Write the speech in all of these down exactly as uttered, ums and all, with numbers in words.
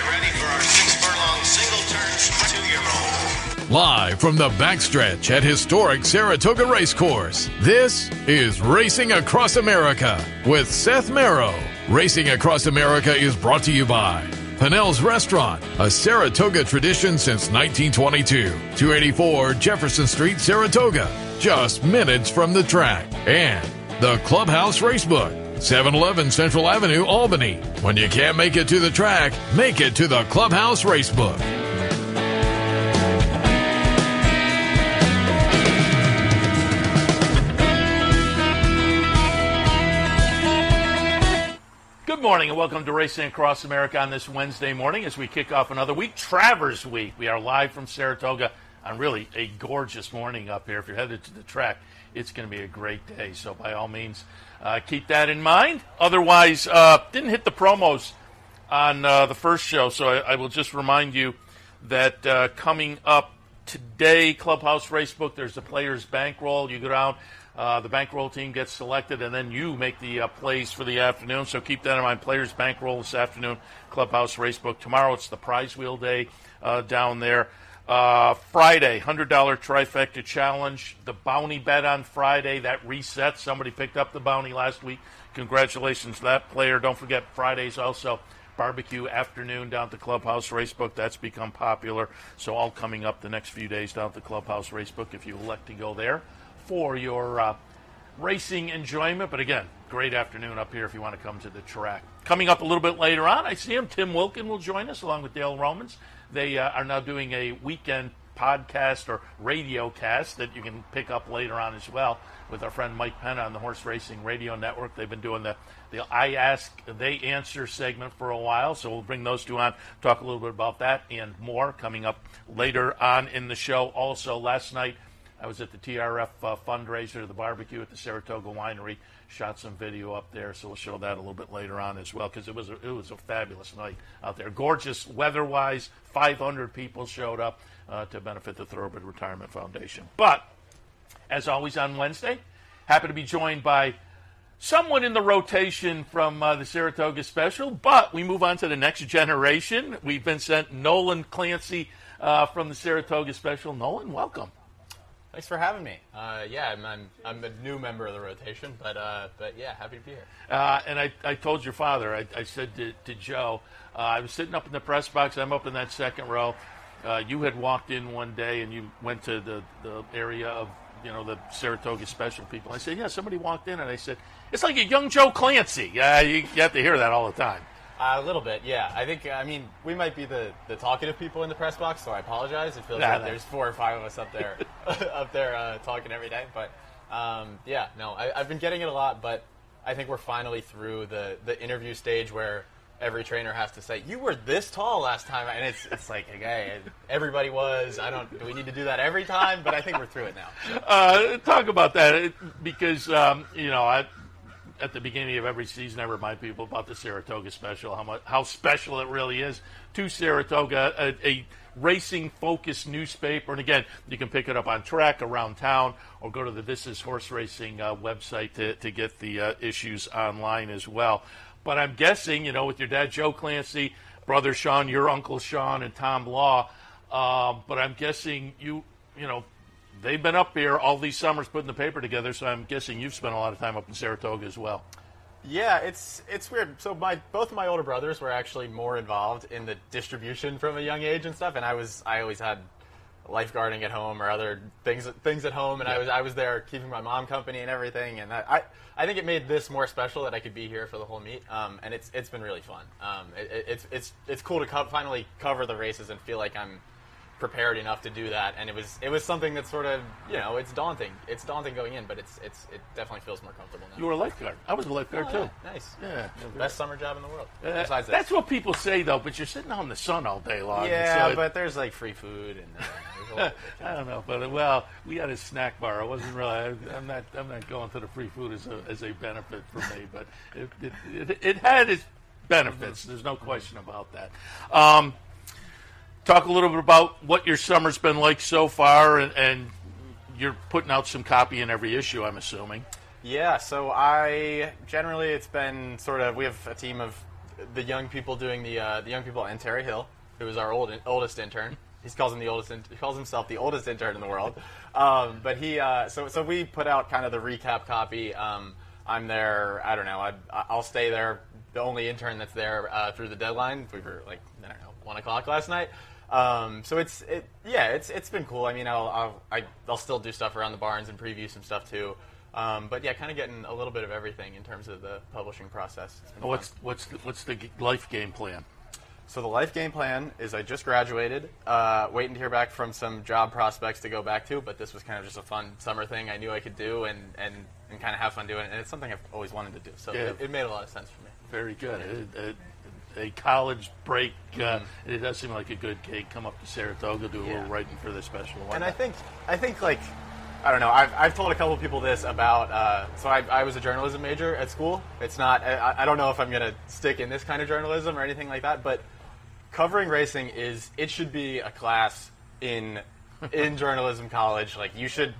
We're ready for our six-furlong single-turn two-year-old. Live from the backstretch at historic Saratoga Racecourse, this is Racing Across America with Seth Merrow. Racing Across America is brought to you by Pinnell's Restaurant, a Saratoga tradition since nineteen twenty-two. two eighty-four Jefferson Street, Saratoga, just minutes from the track. And the Clubhouse Racebook, seven eleven Central Avenue, Albany. When you can't make it to the track, make it to the Clubhouse Racebook. Good morning and welcome to Racing Across America on this Wednesday morning as we kick off another week, Travers Week. We are live from Saratoga on really a gorgeous morning up here. If you're headed to the track, it's going to be a great day. So by all means, uh, keep that in mind. Otherwise, uh, didn't hit the promos on uh, the first show, so I, I will just remind you that uh, coming up today, Clubhouse Racebook, there's the Players Bankroll. You go down. Uh, the bankroll team gets selected, and then you make the uh, plays for the afternoon. So keep that in mind. Players bankroll this afternoon, Clubhouse Racebook. Tomorrow it's the prize wheel day uh, down there. Uh, Friday, one hundred dollars trifecta challenge. The bounty bet on Friday, that resets. Somebody picked up the bounty last week. Congratulations to that player. Don't forget Fridays also. Barbecue afternoon down at the Clubhouse Racebook. That's become popular. So all coming up the next few days down at the Clubhouse Racebook if you elect to go there for your uh, racing enjoyment. But again, great afternoon up here if you want to come to the track. Coming up a little bit later on, I see him, Tim Wilkin will join us along with Dale Romans. They uh, are now doing a weekend podcast or radio cast that you can pick up later on as well with our friend Mike Penna on the Horse Racing Radio Network. They've been doing the, the I Ask, They Answer segment for a while, so we'll bring those two on, talk a little bit about that and more coming up later on in the show. Also, last night, I was at the T R F uh, fundraiser, the barbecue at the Saratoga Winery. Shot some video up there, so we'll show that a little bit later on as well because it was a, it was a fabulous night out there. Gorgeous weather-wise, five hundred people showed up uh, to benefit the Thoroughbred Retirement Foundation. But as always on Wednesday, happy to be joined by someone in the rotation from uh, the Saratoga Special. But we move on to the next generation. We've been sent Nolan Clancy uh, from the Saratoga Special. Nolan, welcome. Thanks for having me. Uh, yeah, I'm, I'm I'm a new member of the rotation, but uh, but yeah, happy to be here. Uh, and I, I told your father, I, I said to, to Joe, uh, I was sitting up in the press box, I'm up in that second row. Uh, you had walked in one day and you went to the, the area of, you know, the Saratoga Special people. I said, yeah, somebody walked in and I said, it's like a young Joe Clancy. Uh, you, you have to hear that all the time. Uh, a little bit, yeah. I think, I mean, we might be the, the talkative people in the press box, so I apologize. It feels nah, like nah. there's four or five of us up there up there uh, talking every day. But, um, yeah, no, I, I've been getting it a lot, but I think we're finally through the, the interview stage where every trainer has to say, you were this tall last time. And it's it's like, okay, everybody was. I don't, do we need to do that every time? But I think we're through it now. Uh, talk about that because, um, you know, I... at the beginning of every season, I remind people about the Saratoga Special, how much, how special it really is to Saratoga, a, a racing-focused newspaper. And again, you can pick it up on track, around town, or go to the This Is Horse Racing uh, website to, to get the uh, issues online as well. But I'm guessing, you know, with your dad, Joe Clancy, brother Sean, your uncle Sean, and Tom Law, uh, but I'm guessing you, you know, they've been up here all these summers putting the paper together, so I'm guessing you've spent a lot of time up in Saratoga as well. Yeah, it's it's weird. So my both of my older brothers were actually more involved in the distribution from a young age and stuff, and I was I always had lifeguarding at home or other things things at home, and yeah. I was I was there keeping my mom company and everything, and I I, I think it made this more special that I could be here for the whole meet, um, and it's it's been really fun. Um, it, it's it's it's cool to co- finally cover the races and feel like I'm prepared enough to do that, and it was it was something that sort of, you know, it's daunting it's daunting going in, but it's it's it definitely feels more comfortable now. You were a lifeguard. I was a lifeguard oh, too yeah. Nice yeah best summer job in the world uh, besides this. That's what people say though, but you're sitting out in the sun all day long. Yeah, so but it, there's like free food and uh, there's a lot of I don't know, but well, we had a snack bar. I wasn't really I, I'm not I'm not going to the free food as a as a benefit for me, but it it, it, it had its benefits. Mm-hmm. There's no question about that. um Talk a little bit about what your summer's been like so far, and, and you're putting out some copy in every issue, I'm assuming. Yeah, so I generally it's been sort of, we have a team of the young people doing the uh, the young people and Terry Hill, who is our old oldest intern. He calls him the oldest. He calls himself the oldest intern in the world. Um, but he uh, so so we put out kind of the recap copy. Um, I'm there. I don't know. I, I'll stay there. The only intern that's there uh, through the deadline. We were like I don't know one o'clock last night. Um, so it's it yeah it's it's been cool. I mean I'll I'll I, I'll still do stuff around the barns and preview some stuff too. Um, but yeah, kind of getting a little bit of everything in terms of the publishing process. What's fun. what's the, what's the life game plan? So the life game plan is I just graduated, uh, waiting to hear back from some job prospects to go back to. But this was kind of just a fun summer thing I knew I could do and, and, and kind of have fun doing it. And it's something I've always wanted to do, so yeah. it, it made a lot of sense for me. Very good. Yeah. A, a, a college break. Mm-hmm. Uh, it does seem like a good gig. Come up to Saratoga, do a yeah. little writing for the special. And not? I think I think like. I don't know. I've, I've told a couple people this about. Uh, so I, I was a journalism major at school. It's not. I, I don't know if I'm going to stick in this kind of journalism or anything like that. But covering racing is. It should be a class in in journalism college. Like you should.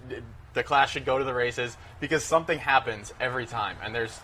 The class should go to the races because something happens every time, and there's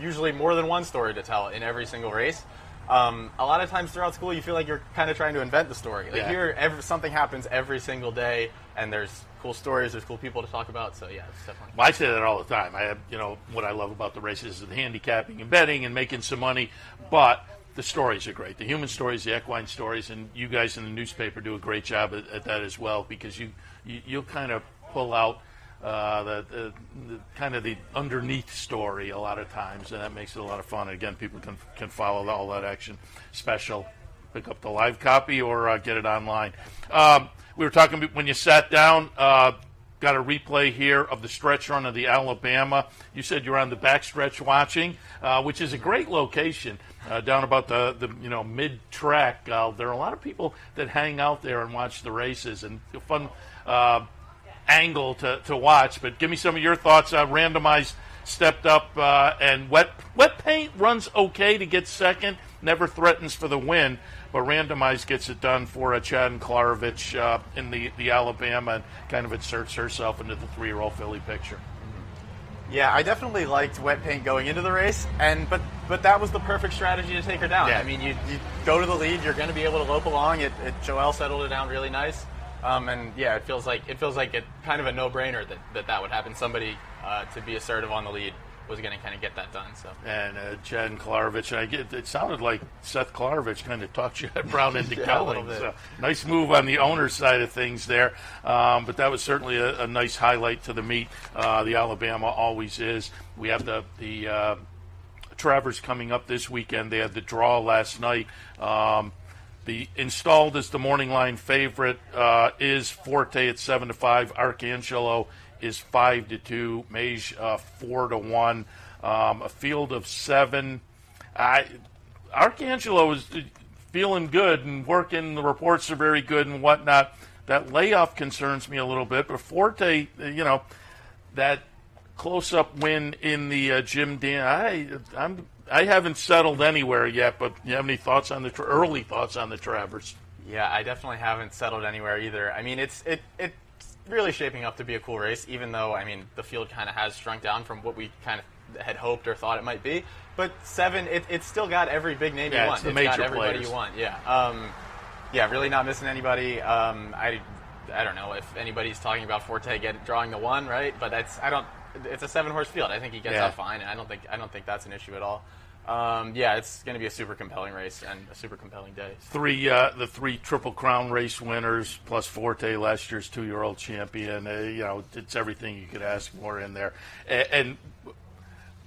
usually more than one story to tell in every single race. Um, a lot of times throughout school, you feel like you're kind of trying to invent the story. Like yeah. here, every, something happens every single day, and there's cool stories, there's cool people to talk about. So yeah, it's definitely. Well, I say that all the time. I have, you know, what I love about the races is the handicapping and betting and making some money, but the stories are great. The human stories, the equine stories, and you guys in the newspaper do a great job at, at that as well because you, you you'll kind of pull out. Uh, the, the, the kind of the underneath story a lot of times, and that makes it a lot of fun. And again, people can can follow all that action special, pick up the live copy or uh, get it online. Um, we were talking when you sat down. Uh, got a replay here of the stretch run of the Alabama. You said you were on the back stretch watching, uh, which is a great location uh, down about the, the you know mid track. Uh, there are a lot of people that hang out there and watch the races and fun. Uh, angle to, to watch, but give me some of your thoughts. Uh, Randomized stepped up, uh, and wet wet paint runs okay to get second, never threatens for the win, but Randomized gets it done for uh, Chad and Klarovich uh, in the, the Alabama and kind of inserts herself into the three-year-old filly picture. Yeah, I definitely liked Wet Paint going into the race, and but but that was the perfect strategy to take her down. Yeah. I mean, you, you go to the lead, you're going to be able to lope along. It, it Joelle settled it down really nice. Um, and yeah, it feels like it feels like it kind of a no-brainer that that, that would happen. Somebody uh, to be assertive on the lead was going to kind of get that done. So and uh, Chad and Klarovich, I get it sounded like Seth Klarovich kind of talked Chad Brown into yeah, going. So nice move on the owner's side of things there. Um, but that was certainly a, a nice highlight to the meet. Uh, the Alabama always is. We have the the uh, Travers coming up this weekend. They had the draw last night. Um, The installed as the morning line favorite uh, is Forte at seven to five. Arcangelo is five to two. Mage uh, four to one. Um, a field of seven. I, Arcangelo is feeling good and working. The reports are very good and whatnot. That layoff concerns me a little bit. But Forte, you know, that close-up win in the uh, Jim Dan. I, I'm. I haven't settled anywhere yet, but you have any thoughts on the tra- early thoughts on the Travers? Yeah, I definitely haven't settled anywhere either. I mean, it's it it's really shaping up to be a cool race, even though I mean the field kind of has shrunk down from what we kind of had hoped or thought it might be. But seven, it it's still got every big name yeah, you want. It's the it's major got everybody players. You want. Yeah, um, yeah, really not missing anybody. Um, I I don't know if anybody's talking about Forte get, drawing the one right, but that's I don't. It's a seven horse field. I think he gets yeah. out fine, and I don't think I don't think that's an issue at all. Um, yeah, it's going to be a super compelling race and a super compelling day. Three, uh, the three Triple Crown race winners, plus Forte, last year's two-year-old champion. Uh, you know, it's everything you could ask for in there. And, and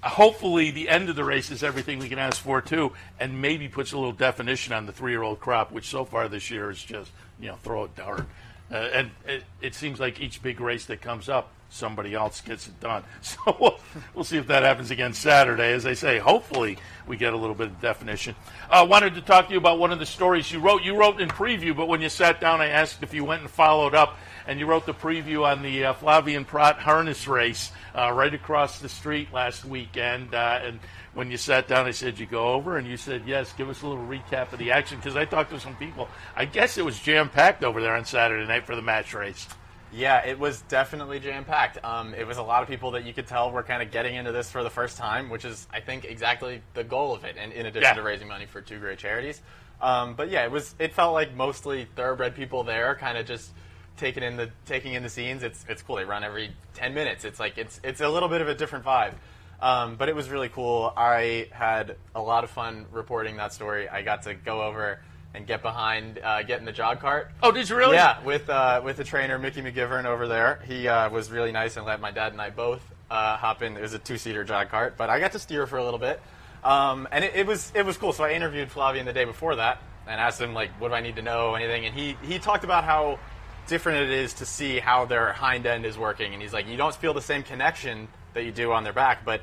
hopefully the end of the race is everything we can ask for, too, and maybe puts a little definition on the three-year-old crop, which so far this year is just, you know, throw a dart. Uh, and it, it seems like each big race that comes up, somebody else gets it done. So we'll, we'll see if that happens again Saturday. As I say, hopefully we get a little bit of definition. I uh, wanted to talk to you about one of the stories you wrote. You wrote in preview, but when you sat down, I asked if you went and followed up, and you wrote the preview on the uh, Flavien Prat harness race uh, right across the street last weekend. Uh, and when you sat down, I said, you go over? And you said, yes, give us a little recap of the action, because I talked to some people. I guess it was jam-packed over there on Saturday night for the match race. Yeah, it was definitely jam-packed. Um, it was a lot of people that you could tell were kind of getting into this for the first time, which is, I think, exactly the goal of it, and in addition yeah. to raising money for two great charities. Um, but yeah, it was. It felt like mostly thoroughbred people there, kind of just taking in the taking in the scenes. It's it's cool. They run every ten minutes. It's like it's it's a little bit of a different vibe, um, but it was really cool. I had a lot of fun reporting that story. I got to go over and get behind, uh, get in the jog cart. Oh, did you really? Yeah, with uh, with the trainer Mickey McGivern over there. He uh, was really nice and let my dad and I both uh, hop in. It was a two seater jog cart, but I got to steer for a little bit. Um, and it, it was it was cool. So I interviewed Flavien the day before that and asked him, like, what do I need to know, anything? And he, he talked about how different it is to see how their hind end is working. And he's like, you don't feel the same connection that you do on their back, but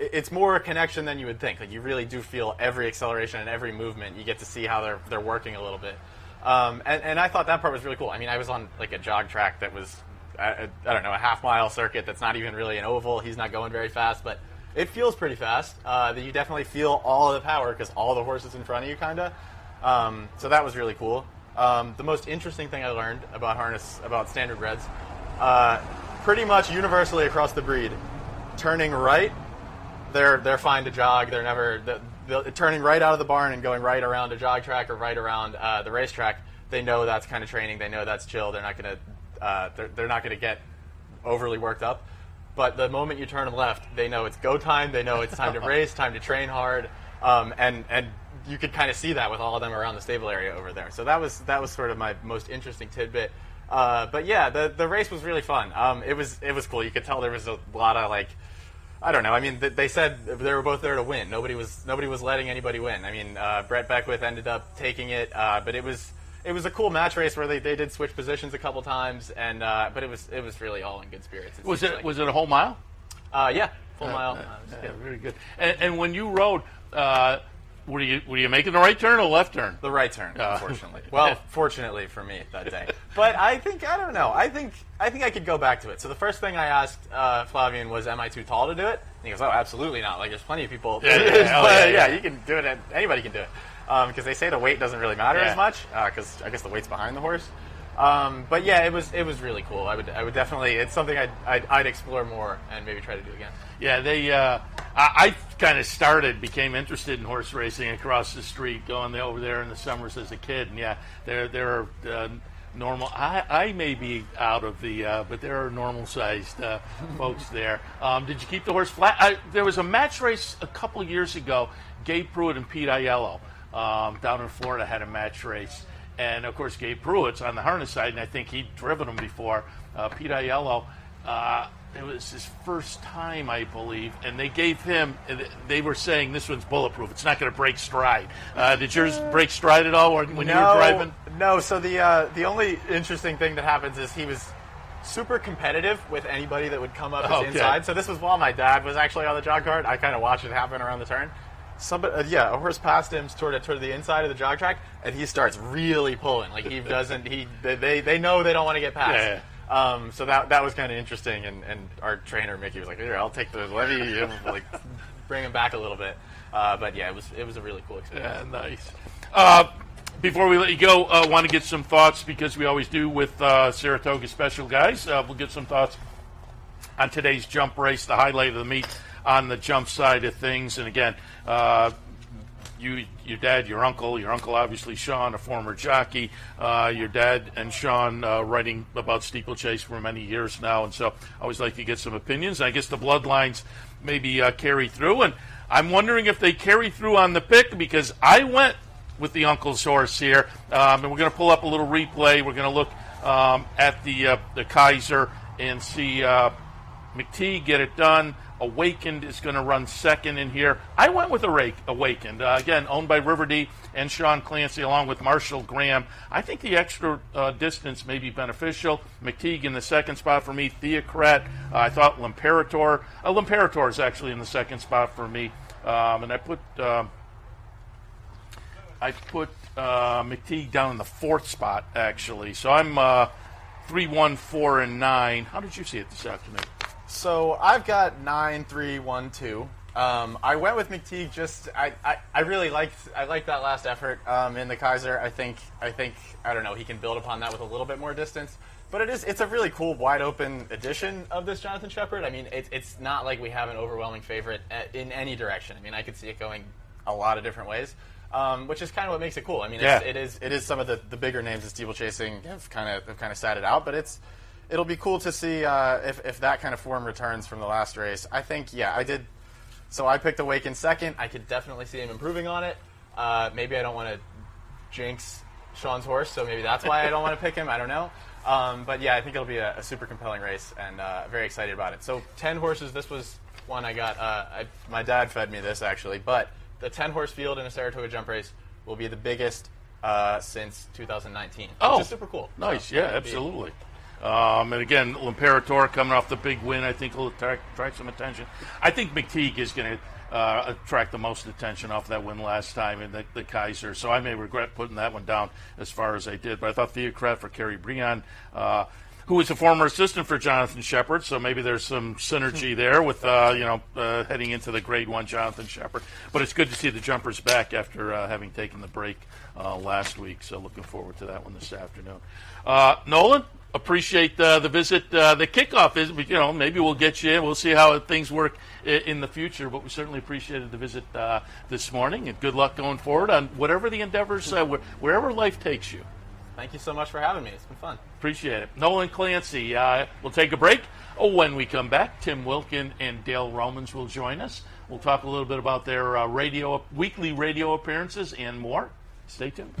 it's more a connection than you would think. Like, you really do feel every acceleration and every movement. You get to see how they're they're working a little bit. Um, and, and I thought that part was really cool. I mean, I was on, like, a jog track that was, I, I don't know, a half-mile circuit that's not even really an oval. He's not going very fast, but it feels pretty fast. Uh, that you definitely feel all of the power because all the horses in front of you, kind of. Um, so that was really cool. Um, the most interesting thing I learned about harness, about standard breds, uh, pretty much universally across the breed, turning right, they're they're fine to jog. They're never they're, they're turning right out of the barn and going right around a jog track or right around uh, the racetrack. They know that's kind of training. They know that's chill. They're not gonna uh, they're, they're not gonna get overly worked up. But the moment you turn left, they know it's go time. They know it's time to race, time to train hard, um, and and you could kind of see that with all of them around the stable area over there. So that was that was sort of my most interesting tidbit. Uh, but yeah, the the race was really fun. Um, it was it was cool. You could tell there was a lot of, like, I don't know. I mean, they said they were both there to win. Nobody was nobody was letting anybody win. I mean, uh, Brett Beckwith ended up taking it, uh, but it was it was a cool match race where they, they did switch positions a couple times, and uh, but it was it was really all in good spirits. It was it like. was it a whole mile? Uh, yeah, full uh, mile. Uh, uh, yeah, really good. And, and when you rode, uh, were you were you making the right turn or left turn? The right turn, uh. unfortunately. Well, fortunately for me that day. But I think I don't know. I think I think I could go back to it. So the first thing I asked uh, Flavien was, "Am I too tall to do it?" And he goes, "Oh, absolutely not. Like, there's plenty of people. Yeah, yeah, yeah, yeah. yeah you can do it. At, anybody can do it." Because um, they say the weight doesn't really matter yeah. as much, because uh, I guess the weight's behind the horse. Um, but yeah, it was it was really cool. I would I would definitely. It's something I'd I'd, I'd explore more and maybe try to do again. Yeah, they. Uh, I, I kind of started, became interested in horse racing across the street, going over there in the summers as a kid. And yeah, there there are uh, normal. I I may be out of the, uh, but there are normal sized uh, folks there. Um, did you keep the horse flat? I, there was a match race a couple years ago. Gabe Pruitt and Pete Aiello. Um, down in Florida had a match race, and of course Gabe Pruitt's on the harness side, and I think he'd driven them before. uh, Pete Aiello, uh, it was his first time, I believe, and they gave him, they were saying, this one's bulletproof, it's not going to break stride. Uh, did yours break stride at all when no, you were driving? No, so the uh, the only interesting thing that happens is he was super competitive with anybody that would come up his okay. inside. So this was while my dad was actually on the jog cart. I kind of watched it happen around the turn. Somebody, uh, yeah, a horse passed him toward toward the inside of the jog track, and he starts really pulling. Like, he doesn't, he they they know they don't want to get past. Yeah, yeah. Um, so that that was kind of interesting. And, and our trainer Mickey was like, "Here, I'll take the levy, like, bring him back a little bit." Uh, but yeah, it was it was a really cool experience. Yeah, nice. Uh, before we let you go, I uh, want to get some thoughts, because we always do with uh, Saratoga Special guys. Uh, we'll get some thoughts on today's jump race, the highlight of the meet. On the jump side of things, and again, uh, you, your dad, your uncle, your uncle obviously Sean, a former jockey, uh, your dad and Sean uh, writing about steeplechase for many years now, and so I always like to get some opinions. I guess the bloodlines maybe uh, carry through, and I'm wondering if they carry through on the pick, because I went with the uncle's horse here, um, and we're going to pull up a little replay. We're going to look um, at the uh, the Kaiser and see uh, McTeague get it done. Awakened is going to run second in here. I went with Awake, Awakened. Uh, again, owned by Riverdee and Sean Clancy, along with Marshall Graham. I think the extra uh, distance may be beneficial. McTeague in the second spot for me. Theocrat, uh, I thought L'Imperator. Uh, L'Imperator is actually in the second spot for me. Um, and I put uh, I put uh, McTeague down in the fourth spot, actually. So I'm uh, three, one, four, and nine. How did you see it this afternoon? So I've got nine, three, one, two. Um, I went with McTeague. Just I, I, I really liked I liked that last effort um, in the Kaiser. I think I think I don't know. He can build upon that with a little bit more distance. But it is, it's a really cool, wide-open edition of this Jonathan Sheppard. I mean, it, it's not like we have an overwhelming favorite at, in any direction. I mean, I could see it going a lot of different ways, um, which is kind of what makes it cool. I mean, yeah. it's, it is it is some of the, the bigger names that Steve will chasing have kind of have kind of sat it out, but it's it'll be cool to see uh, if, if that kind of form returns from the last race. I think, yeah, I did. So I picked Awakened second. I could definitely see him improving on it. Uh, maybe I don't want to jinx Sean's horse, so maybe that's why I don't want to pick him. I don't know. Um, but, yeah, I think it'll be a, a super compelling race, and uh, very excited about it. So ten horses, this was one I got. Uh, I, my dad fed me this, actually. But the ten-horse field in a Saratoga jump race will be the biggest uh, since twenty nineteen. Oh, which is super cool. Nice, so, yeah, absolutely. Be, um, and, again, L'Imperator coming off the big win, I think will attract, attract some attention. I think McTeague is going to Uh, attract the most attention off that win last time in the, the Kaiser. So I may regret putting that one down as far as I did. But I thought Theocrat for Kerry Breon, uh, who was a former assistant for Jonathan Sheppard, so maybe there's some synergy there with, uh, you know, uh, heading into the grade one Jonathan Sheppard. But it's good to see the jumpers back after uh, having taken the break uh, last week. So looking forward to that one this afternoon. Uh, Nolan? Appreciate uh, the visit. Uh, the kickoff is, you know, maybe we'll get you in. We'll see how things work in, in the future. But we certainly appreciated the visit uh, this morning, and good luck going forward on whatever the endeavors, uh, wh- wherever life takes you. Thank you so much for having me. It's been fun. Appreciate it. Nolan Clancy, uh, we'll take a break. Oh, when we come back, Tim Wilkin and Dale Romans will join us. We'll talk a little bit about their uh, radio weekly radio appearances and more. Stay tuned.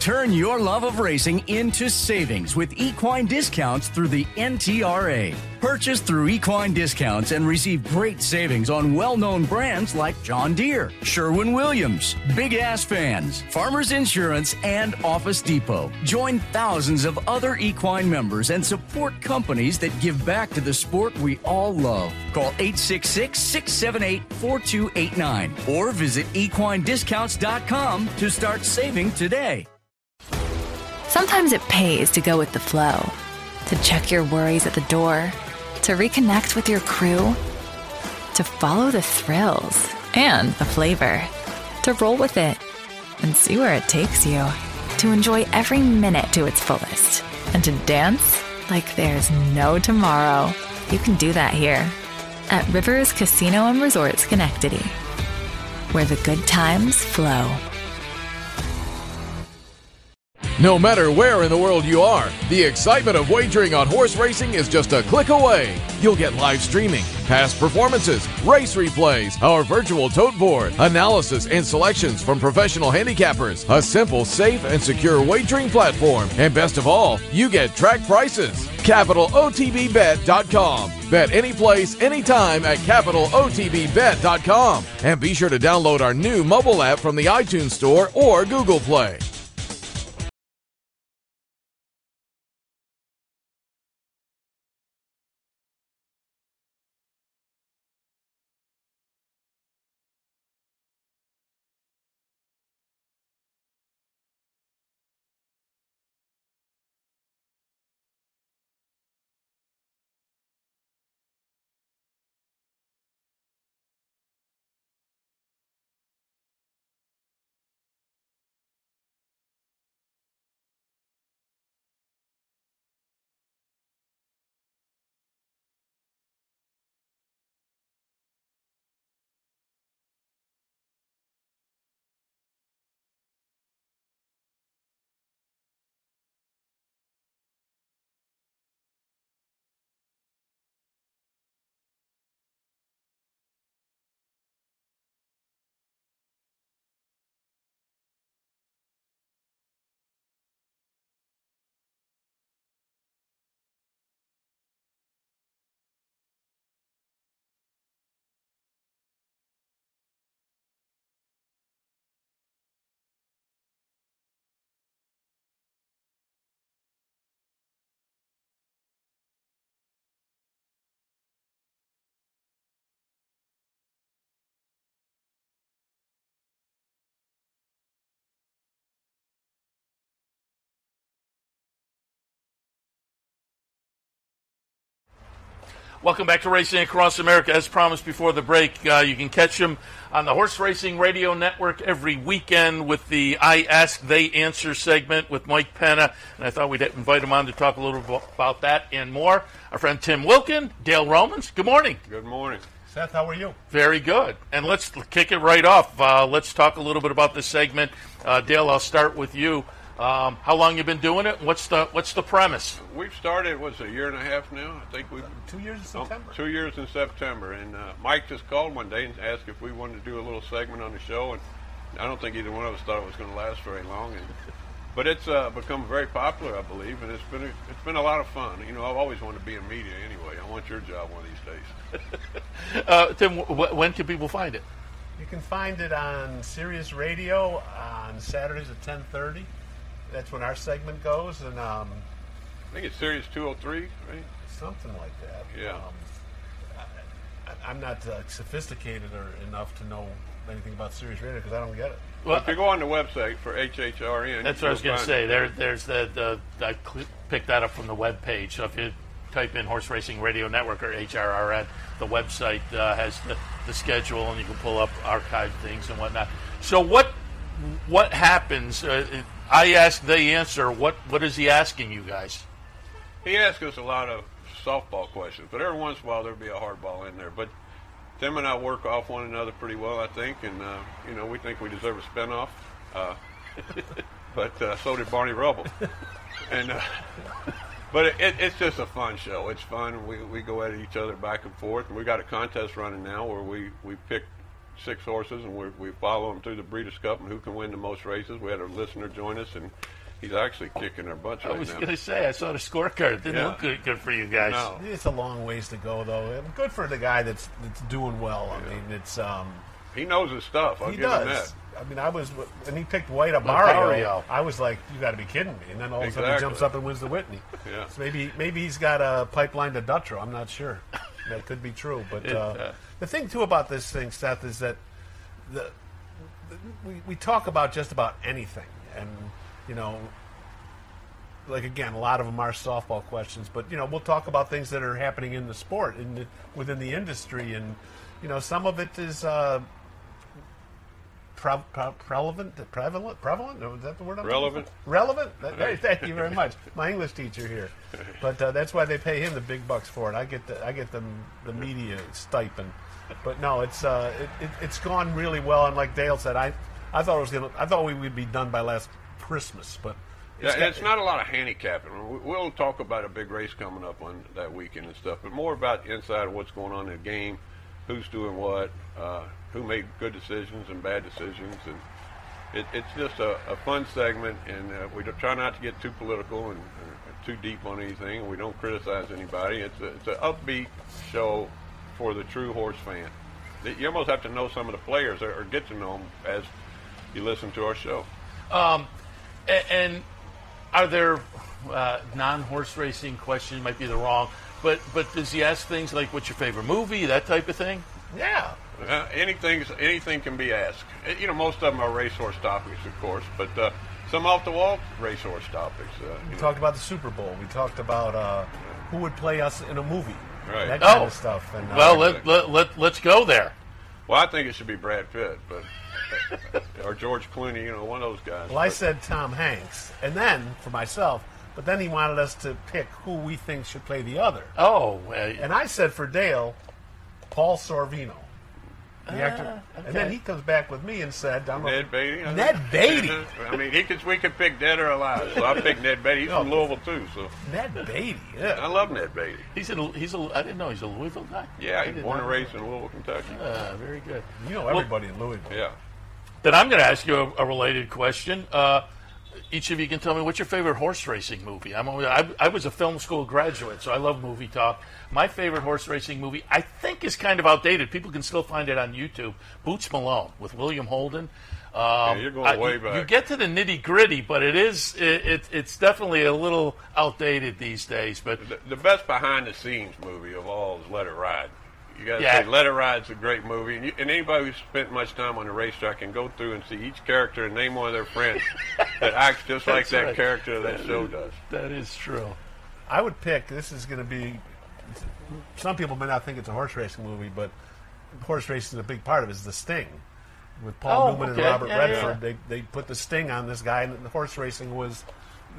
Turn your love of racing into savings with equine discounts through the N T R A. Purchase through equine discounts and receive great savings on well-known brands like John Deere, Sherwin-Williams, Big Ass Fans, Farmers Insurance, and Office Depot. Join thousands of other equine members and support companies that give back to the sport we all love. Call eight six six, six seven eight, four two eight nine or visit equine discounts dot com to start saving today. Sometimes it pays to go with the flow, to check your worries at the door, to reconnect with your crew, to follow the thrills and the flavor, to roll with it and see where it takes you, to enjoy every minute to its fullest, and to dance like there's no tomorrow. You can do that here at Rivers Casino and Resort Schenectady, where the good times flow. No matter where in the world you are, the excitement of wagering on horse racing is just a click away. You'll get live streaming, past performances, race replays, our virtual tote board, analysis and selections from professional handicappers, a simple, safe, and secure wagering platform, and best of all, you get track prices. Capital O T B Bet dot com. Bet any place, anytime at Capital O T B Bet dot com. And be sure to download our new mobile app from the iTunes Store or Google Play. Welcome back to Racing Across America. As promised before the break, uh, you can catch him on the Horse Racing Radio Network every weekend with the I Ask, They Answer segment with Mike Penna. And I thought we'd invite him on to talk a little bit about that and more. Our friend Tim Wilkin, Dale Romans, good morning. Good morning. Seth, how are you? Very good. And let's kick it right off. Uh, let's talk a little bit about this segment. Uh, Dale, I'll start with you. Um, how long you been doing it? What's the what's the premise? We've started, what's it, a year and a half now? I think we've two years in September. Oh, two years in September, and uh, Mike just called one day and asked if we wanted to do a little segment on the show, and I don't think either one of us thought it was going to last very long. And, but it's uh, become very popular, I believe, and it's been a, it's been a lot of fun. You know, I've always wanted to be in media anyway. I want your job one of these days. uh, Tim, w- when can people find it? You can find it on Sirius Radio on Saturdays at ten thirty. That's when our segment goes, and um, I think it's Series two oh three, right? Something like that. Yeah. Um, I, I'm not uh, sophisticated or enough to know anything about Series Radio because I don't get it. Well, if you go on the website for H H R N, that's what I was going to say. There, there's the, the I cl- picked that up from the web page. So if you type in Horse Racing Radio Network or H R R N, the website uh, has the, the schedule, and you can pull up archived things and whatnot. So what what happens? Uh, it, I ask, they answer. What What is he asking you guys? He asks us a lot of softball questions, but every once in a while there'll be a hardball in there. But Tim and I work off one another pretty well, I think, and uh, you know, we think we deserve a spinoff. Uh, but uh, so did Barney Rubble. And uh, but it, it, it's just a fun show. It's fun. We we go at each other back and forth. We got a contest running now where we we pick six horses, and we we follow them through the Breeders' Cup and who can win the most races. We had a listener join us, and he's actually kicking our butts right now. I was going to say, I saw the scorecard. It didn't yeah. look good, good for you guys. No. It's a long ways to go, though. Good for the guy that's that's doing well. Yeah. I mean, it's... um he knows his stuff. I'll he give does. him that. I mean, I was... when he picked White up Mario, I was like, you got to be kidding me. And then all of exactly. a sudden he jumps up and wins the Whitney. yeah. So maybe, maybe he's got a pipeline to Dutrow. I'm not sure. That could be true, but... It, uh, uh, the thing, too, about this thing, Seth, is that the, the we, we talk about just about anything. And, you know, like, again, a lot of them are softball questions. But, you know, we'll talk about things that are happening in the sport and within the industry. And, you know, some of it is uh, pre- pre- prevalent. Prevalent? Prevalent? Is that the word I'm Relevant. Relevant? Relevant? Thank you very much. My English teacher here. But uh, that's why they pay him the big bucks for it. I get the, I get the, the media stipend. But no, it's uh, it, it, it's gone really well, and like Dale said, I I thought it was gonna, I thought we would be done by last Christmas, but it's, yeah, got, it's it, not a lot of handicapping. We'll talk about a big race coming up on that weekend and stuff, but more about inside of what's going on in the game, who's doing what, uh, who made good decisions and bad decisions, and it, it's just a, a fun segment. And uh, we try not to get too political and uh, too deep on anything. We don't criticize anybody. It's a, it's an upbeat show for the true horse fan. You almost have to know some of the players or get to know them as you listen to our show. Um, and are there uh, non-horse racing questions? Might be the wrong, but but does he ask things like, what's your favorite movie, that type of thing? Yeah. Uh, anything, anything can be asked. You know, most of them are racehorse topics, of course, but uh, some off-the-wall racehorse topics. Uh, we talked know. about the Super Bowl. We talked about uh, who would play us in a movie. Right. That kind oh. of stuff. And, uh, well, let, let, let, let's go there. Well, I think it should be Brad Pitt, but or George Clooney, you know, one of those guys. Well, but. I said Tom Hanks, and then, for myself, but then he wanted us to pick who we think should play the other. Oh. Uh, and I said for Dale, Paul Sorvino, the uh, actor. Okay. And then he comes back with me and said... I'm Ned a, Beatty? I Ned Beatty! I mean, he could, we could pick dead or alive, so I picked Ned Beatty. He's no, from Louisville, too, so... Ned Beatty, yeah. I love Ned Beatty. He's a, he's a, I didn't know he's a Louisville guy. Yeah, he's born and raised in Louisville, Kentucky. Uh, very good. You know everybody well, in Louisville. Yeah. Then I'm going to ask you a, a related question. Uh, each of you can tell me, what's your favorite horse racing movie? I'm always, I, I was a film school graduate, so I love movie talk. My favorite horse racing movie, I think, is kind of outdated. People can still find it on YouTube. Boots Malone with William Holden. Um, yeah, you're going I, way back. You get to the nitty-gritty, but it is it, it, it's definitely a little outdated these days. But the, the best behind-the-scenes movie of all is Let It Ride. You got to yeah. say, Let It Ride's a great movie. And, you, and anybody who's spent much time on a racetrack can go through and see each character and name one of their friends that acts just like That's that right. character that, that show does. That is true. I would pick, this is going to be some people may not think it's a horse racing movie, but horse racing is a big part of it. It's The Sting with Paul oh, Newman okay. and Robert yeah, Redford. Yeah. They they put the sting on this guy, and the horse racing was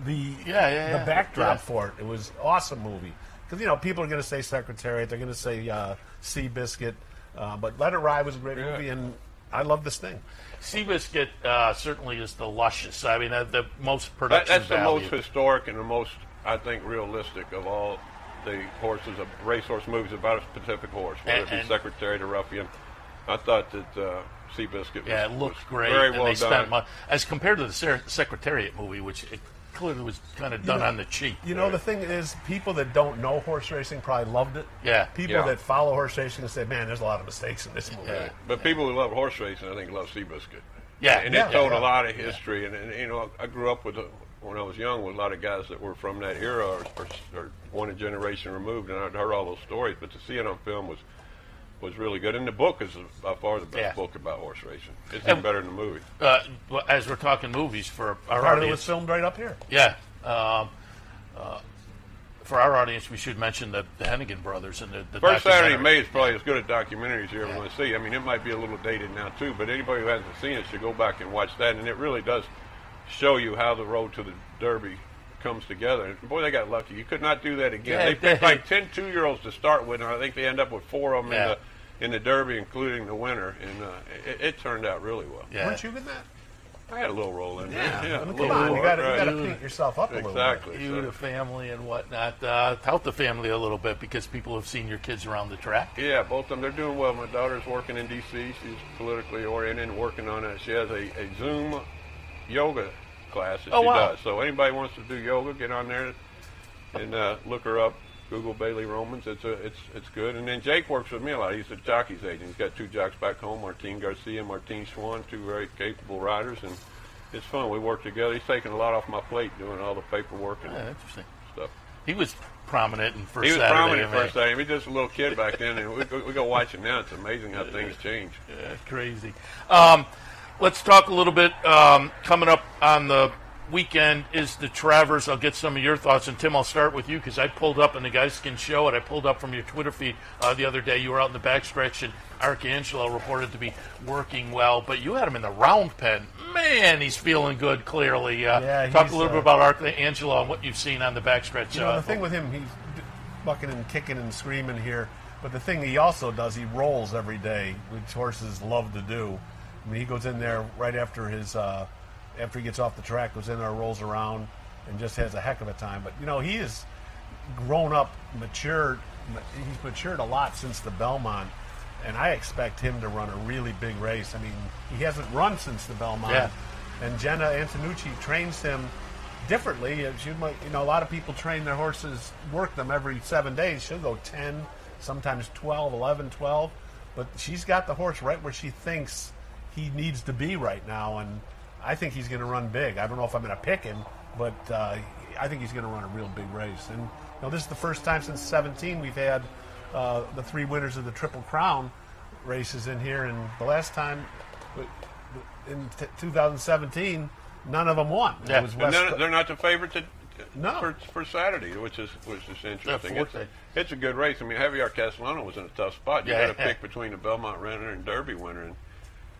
the yeah, yeah, the yeah. backdrop yeah. for it. It was an awesome movie. Because, you know, people are going to say Secretariat, they're going to say uh, Seabiscuit, uh, but Let It Ride was a great yeah. movie, and I love this thing. Seabiscuit uh, certainly is the luscious. I mean, uh, the most production that, That's value. The most historic and the most, I think, realistic of all the horses, of racehorse movies about a specific horse, whether and, it be and, Secretariat or Ruffian. I thought that uh, Seabiscuit was Yeah, it looked great, very and well they done. Spent much, as compared to the Sar- Secretariat movie, which... It, clearly was kind of done you know, on the cheap. You know, right. The thing is, people that don't know horse racing probably loved it. Yeah. People yeah. that follow horse racing and say, man, there's a lot of mistakes in this movie. Yeah. But yeah. people who love horse racing, I think, love Seabiscuit. Yeah. And yeah. it yeah. told yeah. a lot of history. Yeah. And, and, you know, I grew up with, a, when I was young, with a lot of guys that were from that era or, or, or one generation removed, and I'd heard all those stories. But to see it on film was was really good. And the book is by far the best yeah. book about horse racing. It's even better than the movie. Uh, as we're talking movies for our Part audience. Part of it was filmed right up here. Yeah. Um, uh, for our audience, we should mention the, the Hennigan brothers. And the, the First Saturday of May is probably yeah. as good a documentary as you ever yeah. want to see. I mean, it might be a little dated now, too, but anybody who hasn't seen it should go back and watch that. And it really does show you how the road to the Derby comes together. And boy, they got lucky. You could not do that again. Yeah, they picked like ten two-year-olds to start with, and I think they end up with four of them yeah. in the in the Derby, including the winner, and uh, it, it turned out really well. Yeah. Weren't you in that? I had a little role in yeah. there. Yeah, I mean, come on, role, you got right. to pick yourself up exactly, a little bit. Exactly. You, so. The family and whatnot. Uh, help the family a little bit because people have seen your kids around the track. Yeah, both of them. They're doing well. My daughter's working in D C She's politically oriented and working on it. She has a, a Zoom yoga class that oh, she wow. does. So anybody wants to do yoga, get on there and uh, look her up. Google Bailey Romans. It's a, it's it's good. And then Jake works with me a lot. He's a jockey's agent. He's got two jocks back home, Martin Garcia and Martin Schwan, two very capable riders, and it's fun. We work together. He's taking a lot off my plate doing all the paperwork and yeah, interesting. stuff. He was prominent in First Saturday. He was Saturday, prominent in First Saturday. He was just a little kid back then, and we go, we go watch him now. It's amazing how things change. Yeah, crazy. Um, let's talk a little bit um, coming up on the weekend is the Travers. I'll get some of your thoughts, and Tim, I'll start with you because I pulled up in the Guyskin show, and I pulled up from your Twitter feed uh, the other day. You were out in the backstretch, and Arcangelo reported to be working well, but you had him in the round pen. Man, he's feeling good. Clearly, uh, yeah, talk a little uh, bit about Arcangelo and what you've seen on the backstretch. You know, uh, the thing with him, he's bucking and kicking and screaming here, but the thing he also does, he rolls every day, which horses love to do. I mean, he goes in there right after his. Uh, After he gets off the track, goes in there, rolls around, and just has a heck of a time. But, you know, he is grown up, matured. He's matured a lot since the Belmont, and I expect him to run a really big race. I mean, he hasn't run since the Belmont. Yeah. And Jenna Antonucci trains him differently. She might, you know, a lot of people train their horses, work them every seven days. She'll go ten, sometimes twelve, eleven, twelve. But she's got the horse right where she thinks he needs to be right now, and I think he's going to run big. I don't know if I'm going to pick him, but uh, I think he's going to run a real big race. And you know, this is the first time since seventeen we've had uh, the three winners of the Triple Crown races in here. And the last time in t- twenty seventeen, none of them won. Yeah. It was West and they're, they're not the favorite to, no. for, for Saturday, which is which is interesting. It's a, it's a good race. I mean, Javier Castellano was in a tough spot. You yeah, got to yeah. pick between the Belmont winner and Derby winner, and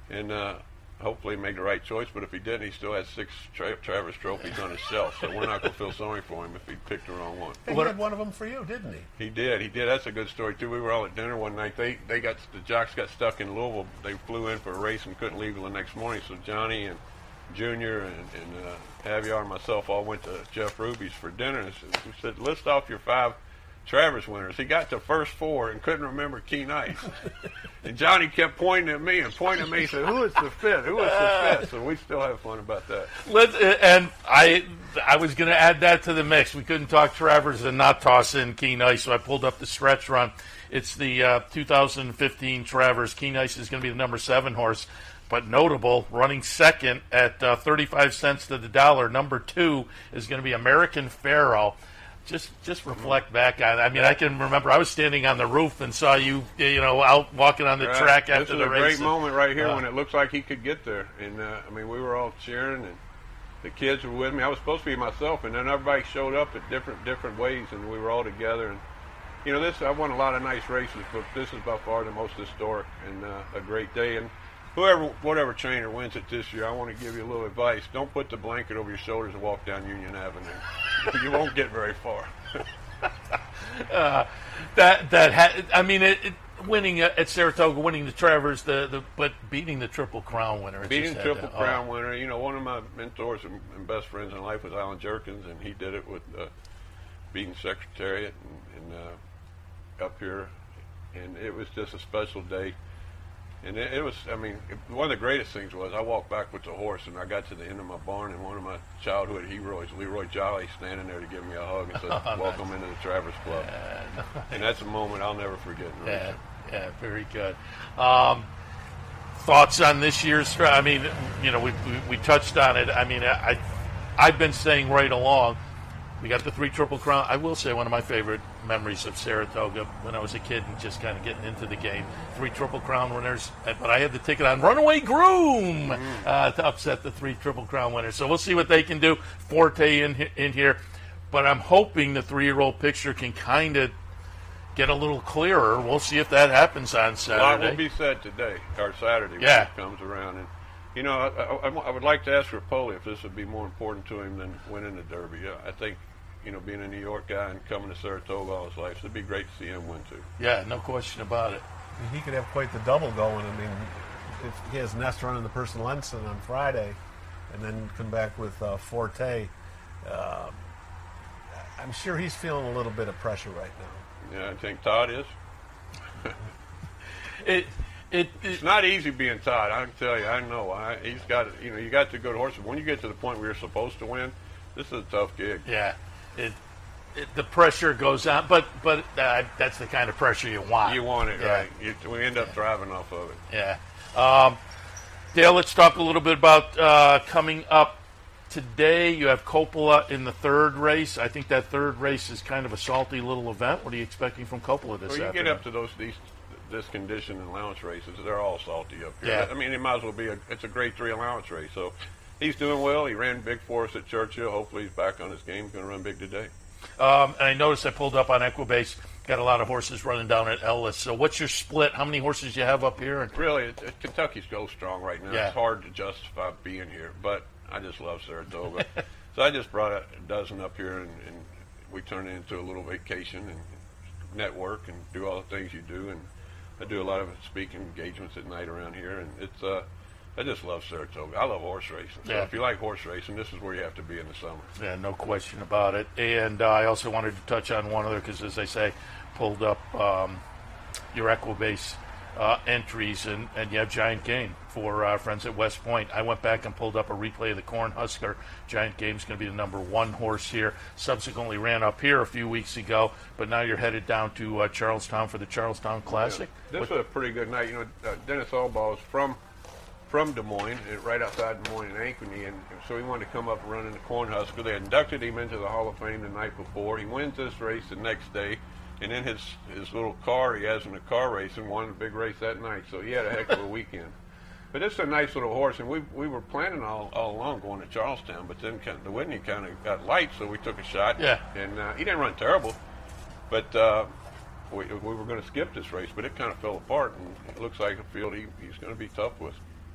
and. Uh, Hopefully he made the right choice, but if he didn't, he still has six tra- Travers trophies on his shelf, so we're not going to feel sorry for him if he picked the wrong one. He what had a, one of them for you, didn't he? He did. He did. That's a good story, too. We were all at dinner one night. They they got the jocks got stuck in Louisville. They flew in for a race and couldn't leave until the next morning, so Johnny and Junior and, and uh, Javier and myself all went to Jeff Ruby's for dinner. And we said, list off your five Travers winners. He got to first four and couldn't remember Keen Ice. And Johnny kept pointing at me and pointing at me. He said, who is the fifth? Who is the fifth? So we still have fun about that. Let's, and I I was going to add that to the mix. We couldn't talk Travers and not toss in Keen Ice, so I pulled up the stretch run. It's the uh, two thousand fifteen Travers. Keen Ice is going to be the number seven horse, but notable, running second at uh, thirty-five cents to the dollar. Number two is going to be American Pharaoh. Just just reflect back on it. I mean, I can remember I was standing on the roof and saw you, you know, out walking on the right. track after this is the a race. Great and, moment right here uh, when it looks like he could get there. And, uh, I mean, we were all cheering, and the kids were with me. I was supposed to be myself, and then everybody showed up at different different ways, and we were all together. And you know, this, I've won a lot of nice races, but this is by far the most historic and uh, a great day. And whoever, whatever trainer wins it this year, I want to give you a little advice. Don't put the blanket over your shoulders and walk down Union Avenue. You won't get very far. uh, that, that ha- I mean, it, it, winning at Saratoga, winning the Travers, the, the but beating the Triple Crown winner. Beating the Triple that, Crown oh. winner. You know, one of my mentors and, and best friends in life was Alan Jerkins, and he did it with uh, beating Secretariat and, and uh, up here. And it was just a special day. And it, it was, I mean, it, one of the greatest things was I walked back with the horse, and I got to the end of my barn, and one of my childhood heroes, Leroy Jolly, standing there to give me a hug and said, oh, welcome nice. into the Travers Club. Yeah, nice. And that's a moment I'll never forget. In yeah, reason. yeah, very good. Um, thoughts on this year's, I mean, you know, we, we we touched on it. I mean, I I've been saying right along, we got the three Triple Crown. I will say one of my favorite memories of Saratoga when I was a kid and just kind of getting into the game. Three Triple Crown winners, but I had the ticket on Runaway Groom uh, to upset the three Triple Crown winners. So we'll see what they can do. Forte in in here. But I'm hoping the three-year-old picture can kind of get a little clearer. We'll see if that happens on Saturday. A lot will be said today, or Saturday yeah. when it comes around. And you know, I, I, I would like to ask Rapoli if this would be more important to him than winning the Derby. I think you know, being a New York guy and coming to Saratoga all his life, so it'd be great to see him win, too. Yeah, no question about it. He could have quite the double going. I mean, if he has Nest running the Person Lenson on Friday and then come back with uh, Forte, uh, I'm sure he's feeling a little bit of pressure right now. Yeah, I think Todd is. it, it, it, it's not easy being Todd, I can tell you. I know. I, he's got, you know, you got to go to horses. When you get to the point where you're supposed to win, this is a tough gig. Yeah. It, it, the pressure goes on, but but uh, that's the kind of pressure you want. You want it, yeah. right? You, we end up yeah. driving off of it. Yeah. Um, Dale, let's talk a little bit about uh, coming up today. You have Coppola in the third race. I think that third race is kind of a salty little event. What are you expecting from Coppola this afternoon? Well, you afternoon? get up to those these this condition and allowance races, they're all salty up here. Yeah. I mean, it might as well be a, it's a grade three allowance race, so. He's doing well. He ran big for us at Churchill. Hopefully he's back on his game. He's going to run big today. Um, and I noticed I pulled up on Equibase. Got a lot of horses running down at Ellis. So what's your split? How many horses do you have up here? And really, it, it, Kentucky's go strong right now. Yeah. It's hard to justify being here, but I just love Saratoga. So I just brought a dozen up here, and, and we turned it into a little vacation and network and do all the things you do. And I do a lot of speaking engagements at night around here, and it's uh, – I just love Saratoga. I love horse racing. So yeah. if you like horse racing, this is where you have to be in the summer. Yeah, no question about it. And uh, I also wanted to touch on one other because, as I say, pulled up um, your Equibase uh, entries, and, and you have Giant Game for our friends at West Point. I went back and pulled up a replay of the Cornhusker. Giant Game's going to be the number one horse here. Subsequently ran up here a few weeks ago, but now you're headed down to uh, Charlestown for the Charlestown Classic. Yeah. This what, was a pretty good night. You know, uh, Dennis Allball is from... from Des Moines, right outside Des Moines in Ankeny, and so he wanted to come up and run in the Cornhusker. They inducted him into the Hall of Fame the night before. He wins this race the next day, and in his, his little car he has in a car race and won a big race that night, so he had a heck of a weekend. But it's a nice little horse, and we we were planning all, all along going to Charlestown, but then kind of, the Whitney kind of got light, so we took a shot, yeah. and uh, he didn't run terrible, but... Uh, we, we were going to skip this race, but it kind of fell apart, and it looks like a field he, he's going to be tough with.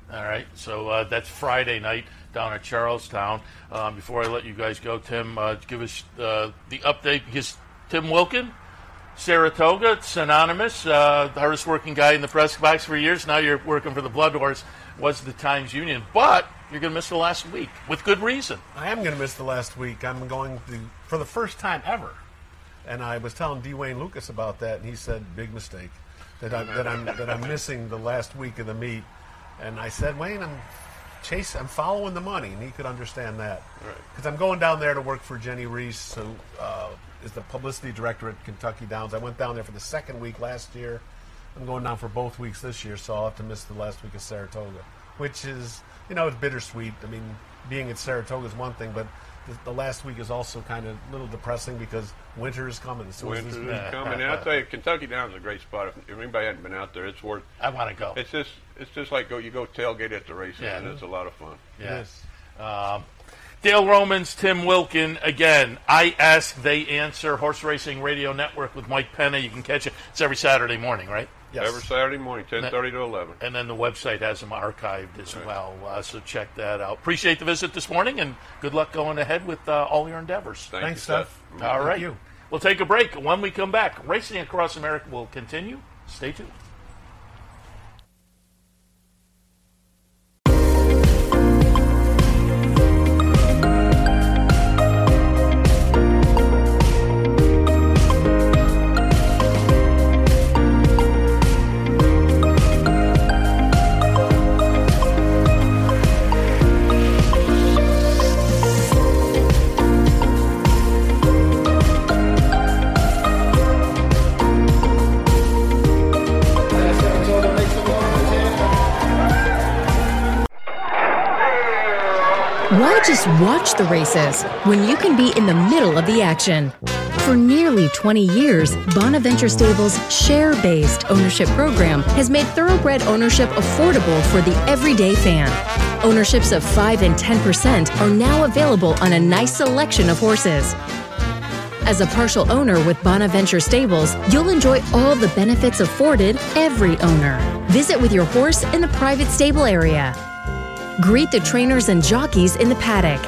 All right, so uh, that's Friday night down at Charlestown. Um, before I let you guys go, Tim, uh, give us uh, the update, because Tim Wilkin, Saratoga, it's synonymous, uh, the hardest working guy in the press box for years. Now you're working for the Blood Horse, was the Times Union. But you're going to miss the last week, with good reason. I am going to miss the last week. I'm going to, for the first time ever, and I was telling Dwayne Lucas about that, and he said, big mistake, that, I, that, I'm, that I'm missing the last week of the meet. And I said, Wayne, I'm chasing, I'm following the money, and he could understand that. Because right. I'm going down there to work for Jenny Reese, who uh, is the publicity director at Kentucky Downs. I went down there for the second week last year. I'm going down for both weeks this year, so I'll have to miss the last week of Saratoga, which is, you know, it's bittersweet. I mean, being at Saratoga is one thing, but the, the last week is also kind of a little depressing because winter is coming. So winter is yeah. coming. And I'll tell you, Kentucky Downs is a great spot. If anybody hadn't been out there, it's worth it. I want to go. It's just... It's just like go you go tailgate at the races, yeah. and it's a lot of fun. Yes. Um, Dale Romans, Tim Wilkin, again, I Ask, They Answer, Horse Racing Radio Network with Mike Penna. You can catch it. It's every Saturday morning, right? Yes. Every Saturday morning, ten thirty to eleven. And then the website has them archived as right. well, uh, so check that out. Appreciate the visit this morning, and good luck going ahead with uh, all your endeavors. Thank Thanks, you, Seth. Seth. All right. You. We'll take a break. When we come back, Racing Across America will continue. Stay tuned. Why just watch the races when you can be in the middle of the action? For nearly twenty years, Bonaventure Stables' share-based ownership program has made thoroughbred ownership affordable for the everyday fan. Ownerships of five and ten percent are now available on a nice selection of horses. As a partial owner with Bonaventure Stables, you'll enjoy all the benefits afforded every owner. Visit with your horse in the private stable area. Greet the trainers and jockeys in the paddock.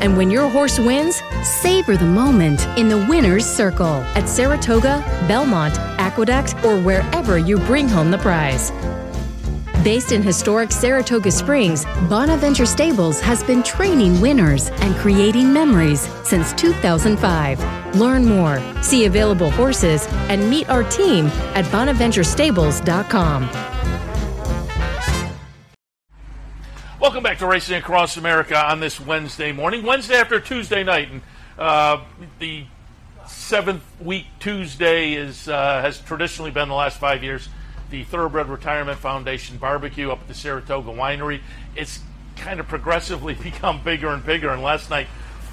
And when your horse wins, savor the moment in the winner's circle at Saratoga, Belmont, Aqueduct, or wherever you bring home the prize. Based in historic Saratoga Springs, Bonaventure Stables has been training winners and creating memories since two thousand five. Learn more, see available horses, and meet our team at bonaventure stables dot com. Welcome back to Racing Across America on this Wednesday morning, Wednesday after Tuesday night, and uh, the seventh week Tuesday is uh, has traditionally been the last five years the Thoroughbred Retirement Foundation barbecue up at the Saratoga Winery. It's kind of progressively become bigger and bigger, and last night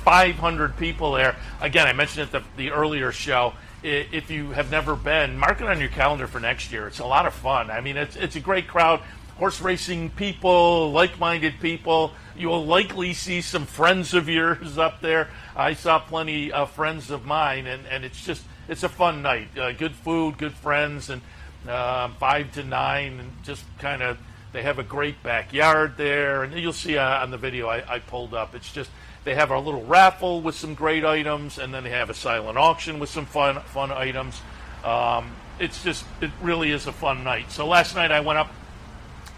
five hundred people there. Again, I mentioned at the, the earlier show, if you have never been, mark it on your calendar for next year. It's a lot of fun. I mean, it's it's a great crowd. Horse racing people, like-minded people. You will likely see some friends of yours up there. I saw plenty of friends of mine, and, and it's just, it's a fun night. Uh, good food, good friends, and uh, five to nine, and just kind of, they have a great backyard there. And you'll see uh, on the video I, I pulled up, it's just, they have our little raffle with some great items, and then they have a silent auction with some fun, fun items. Um, it's just, it really is a fun night. So last night I went up,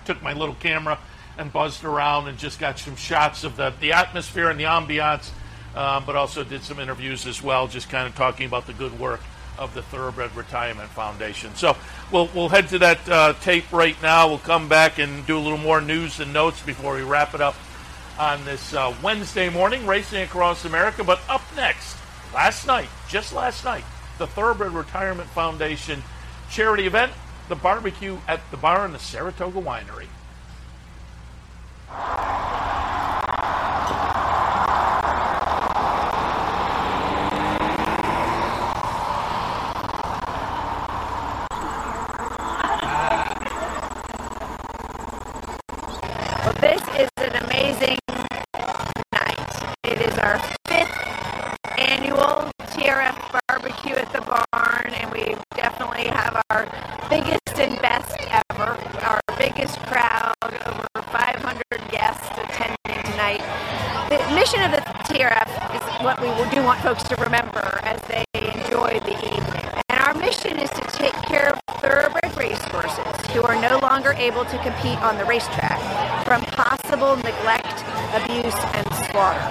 took my little camera and buzzed around and just got some shots of the, the atmosphere and the ambiance, um, but also did some interviews as well, just kind of talking about the good work of the Thoroughbred Retirement Foundation. So we'll we'll head to that uh, tape right now. We'll come back and do a little more news and notes before we wrap it up on this uh, Wednesday morning, Racing Across America. But up next, last night, just last night, the Thoroughbred Retirement Foundation charity event, the barbecue at the bar in the Saratoga Winery. Well, this is an amazing night. It is our fifth annual T R F barbecue at the barn, and we definitely have our biggest and best ever. Our biggest crowd, over five hundred guests attending tonight. The mission of the T R F is what we do want folks to remember as they enjoy the evening. And our mission is to take care of thoroughbred racehorses who are no longer able to compete on the racetrack from possible neglect, abuse, and slaughter,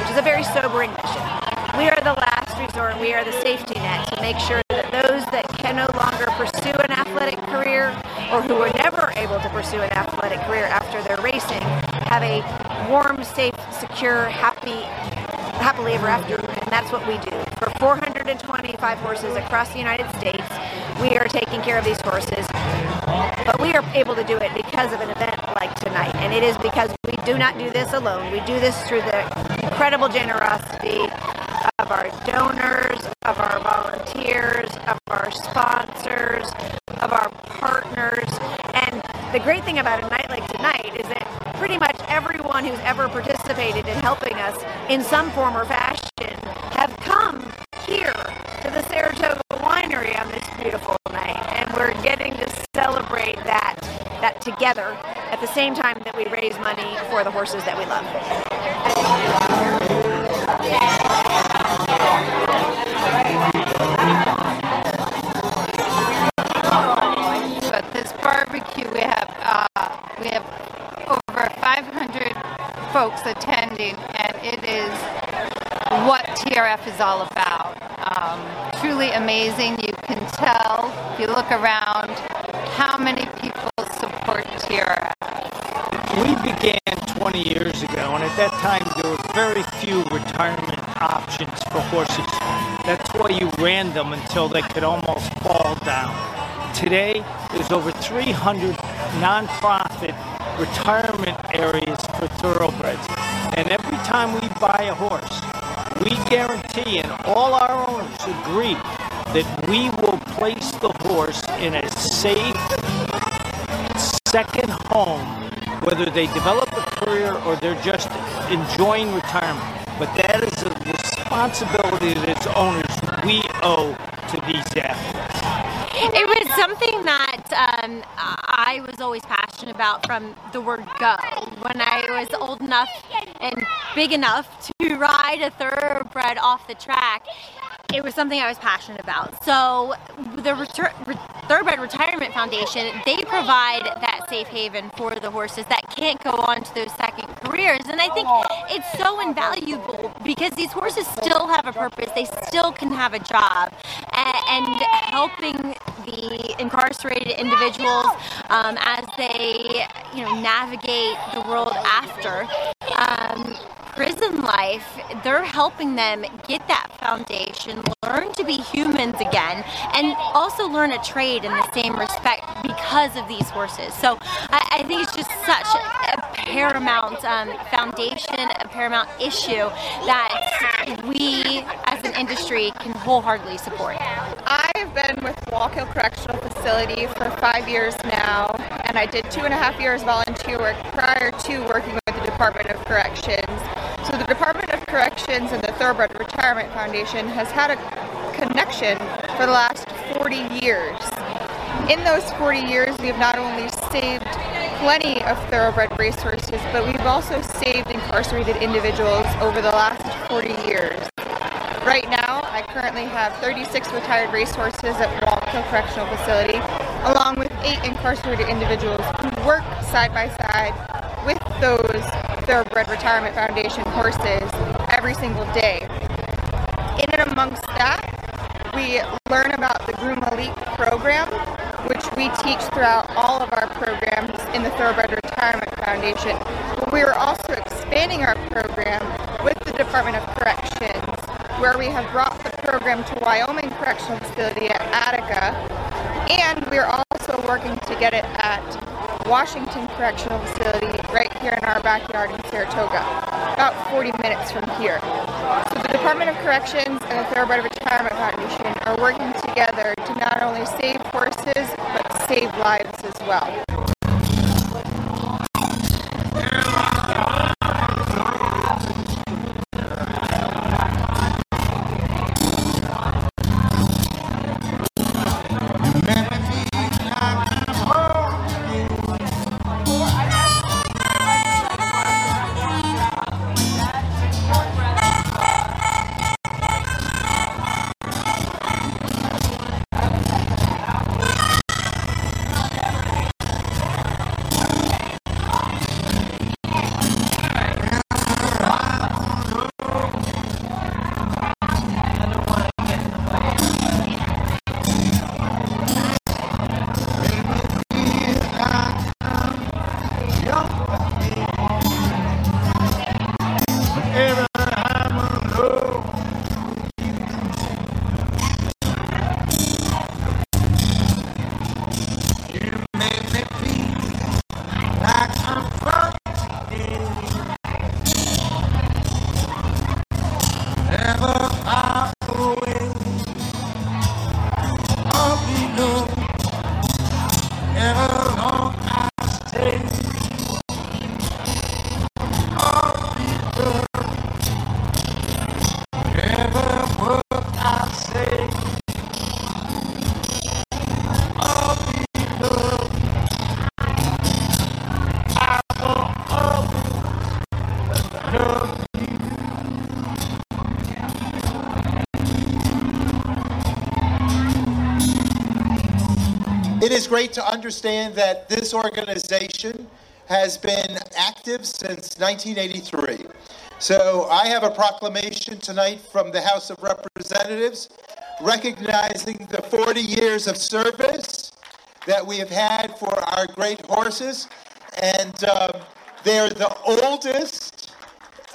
which is a very sobering mission. We are the last resort. We are the safety net to make sure that those that can no longer pursue an athletic career, or who were never able to pursue an athletic career after their racing, have a warm, safe, secure, happy, happily ever after. And that's what we do. For four hundred twenty-five horses across the United States, we are taking care of these horses. But we are able to do it because of an event like tonight. And it is because we do not do this alone. We do this through the incredible generosity of our donors, of our volunteers, of our sponsors, of our partners. And the great thing about a night like tonight is that pretty much everyone everyone who's ever participated in helping us in some form or fashion have come here to the Saratoga Winery on this beautiful night, and we're getting to celebrate that that together at the same time that we raise money for the horses that we love. But this barbecue, we have uh, we have over five hundred folks attending, and it is what T R F is all about. Um, truly amazing. You can tell if you look around how many people support T R F. We began twenty years ago, and at that time there were very few retirement options for horses. That's why you ran them until they could almost fall down. Today, there's over three hundred nonprofit retirement areas for thoroughbreds, and every time we buy a horse, we guarantee, and all our owners agree, that we will place the horse in a safe second home, whether they develop a career or they're just enjoying retirement. But that is a responsibility that as owners we owe to these athletes. It was something that um, I was always passionate about from the word go. When I was old enough and big enough to ride a thoroughbred off the track, it was something I was passionate about. So the Retur- Re- Thoroughbred Retirement Foundation, they provide that safe haven for the horses that can't go on to those second careers. And I think it's so invaluable because these horses still have a purpose. They still can have a job. A- and helping the incarcerated individuals um, as they, you know, navigate the world after Um, prison life, they're helping them get that foundation, learn to be humans again, and also learn a trade in the same respect because of these horses. So I, I think it's just such a paramount um, foundation, a paramount issue that we as an industry can wholeheartedly support. I have been with Wallkill Correctional Facility for five years now, and I did two and a half years volunteer work prior to working with the Department of Corrections. So the Department of Corrections and the Thoroughbred Retirement Foundation has had a connection for the last forty years. In those forty years, we have not only saved plenty of thoroughbred racehorses, but we've also saved incarcerated individuals over the last forty years. Right now, I currently have thirty-six retired racehorses at Wallkill Correctional Facility, along with eight incarcerated individuals who work side by side with those Thoroughbred Retirement Foundation horses every single day. In and amongst that, we learn about the Groom Elite program, which we teach throughout all of our programs in the Thoroughbred Retirement Foundation. But we are also expanding our program with the Department of Corrections, where we have brought the program to Wyoming Correctional Facility at Attica, and we are also working to get it at Washington Correctional Facility right here in our backyard in Saratoga, about forty minutes from here. So the Department of Corrections and the Thoroughbred Retirement Foundation are working together to not only save horses, but save lives as well. great to understand that this organization has been active since nineteen eighty-three. So I have a proclamation tonight from the House of Representatives recognizing the forty years of service that we have had for our great horses. And um, they're the oldest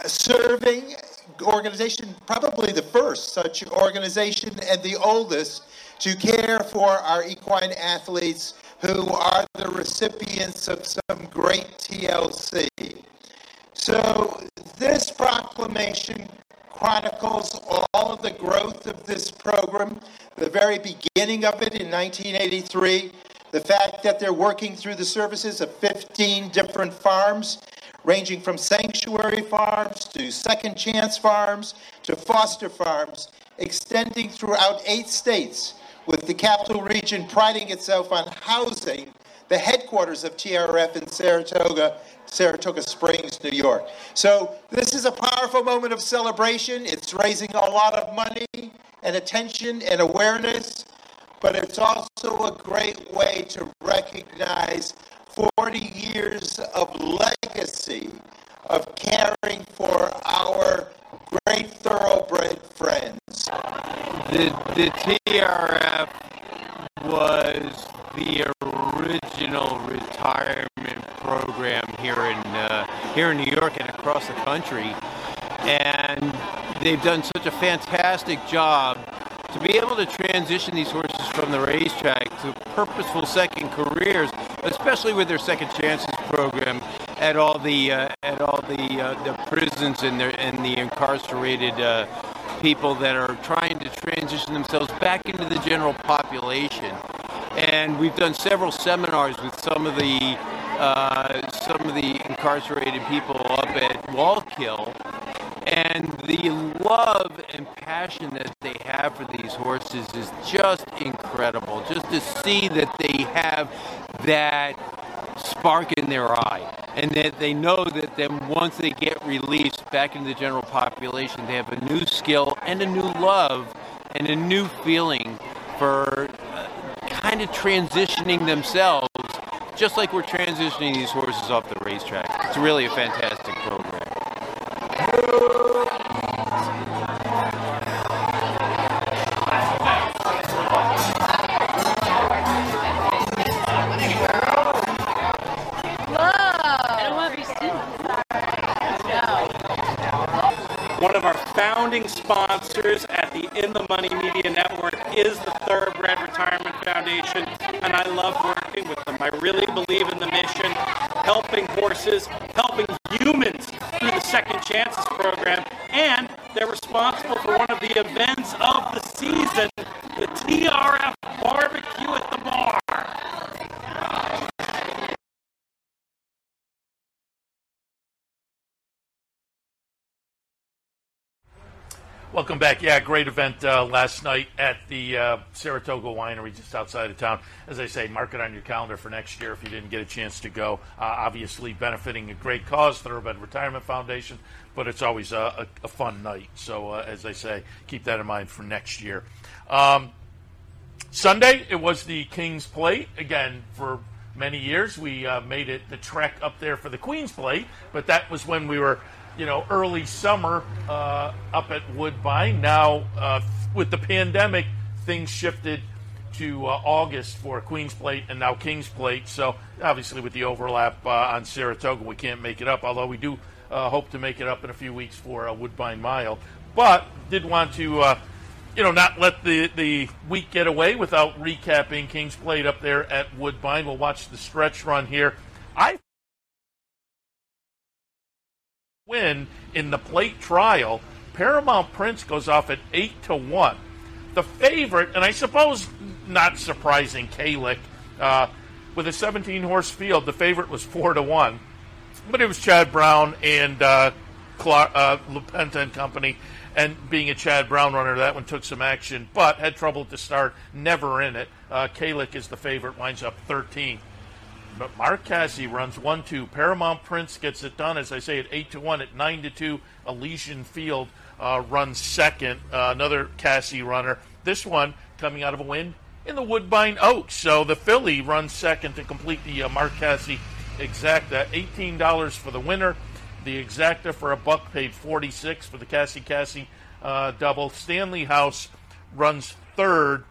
serving organization, probably the first such organization and the oldest to care for our equine athletes who are the recipients of some great T L C. So this proclamation chronicles all of the growth of this program, the very beginning of it in nineteen eighty-three, the fact that they're working through the services of fifteen different farms, ranging from sanctuary farms to second chance farms to foster farms, extending throughout eight states, with the capital region priding itself on housing the headquarters of T R F in Saratoga, Saratoga Springs, New York. So this is a powerful moment of celebration. It's raising a lot of money and attention and awareness, but it's also a great way to recognize forty years of legacy of caring for our great thoroughbred friends. The, the T R F was the original retirement program here in uh, here in New York and across the country, and they've done such a fantastic job to be able to transition these horses from the racetrack to purposeful second careers, especially with their Second Chances program at all the uh, at all the uh, the prisons and the and the incarcerated uh, people that are trying to transition themselves back into the general population. And we've done several seminars with some of the uh, some of the incarcerated people up at Wallkill, and the love and passion that they have for these horses is just incredible. Just to see that they have that spark in their eye, and that they know that then once they get released back into the general population, they have a new skill and a new love and a new feeling for kind of transitioning themselves, just like we're transitioning these horses off the racetrack. It's really a fantastic program. One of our founding sponsors at the In the Money Media Network is the Thoroughbred Retirement Foundation, and I love working with them. I really believe in the mission, helping horses, helping humans through the Second Chances program, and they're responsible for one of the events of the season, the T R F Barbecue at the Bar. Welcome back. Yeah, great event uh, last night at the uh, Saratoga Winery just outside of town. As I say, mark it on your calendar for next year if you didn't get a chance to go. Uh, obviously benefiting a great cause, Thoroughbred Retirement Foundation, but it's always uh, a, a fun night. So, uh, as I say, keep that in mind for next year. Um, Sunday, it was the King's Plate. Again, for many years, we uh, made it the trek up there for the Queen's Plate, but that was when we were, you know, early summer uh, up at Woodbine. Now, uh, with the pandemic, things shifted to uh, August for Queen's Plate and now King's Plate. So, obviously, with the overlap uh, on Saratoga, we can't make it up, although we do uh, hope to make it up in a few weeks for a Woodbine Mile. But did want to, uh, you know, not let the, the week get away without recapping King's Plate up there at Woodbine. We'll watch the stretch run here. I win in the Plate Trial. Paramount Prince goes off at eight to one. The favorite, and I suppose not surprising, Kalick, uh, with a seventeen horse field, the favorite was four to one. But it was Chad Brown and uh, Clark, uh, LaPenta and company, and being a Chad Brown runner, that one took some action, but had trouble at the start, never in it. Uh, Kalick is the favorite, winds up thirteenth. But Mark Cassie runs one two. Paramount Prince gets it done, as I say, at eight to one. At nine to two, Elysian Field uh, runs second. Uh, another Cassie runner. This one coming out of a win in the Woodbine Oaks. So the filly runs second to complete the uh, Marchese Exacta. eighteen dollars for the winner. The Exacta for a buck paid forty-six dollars for the Cassie Cassie uh, double. Stanley House runs third.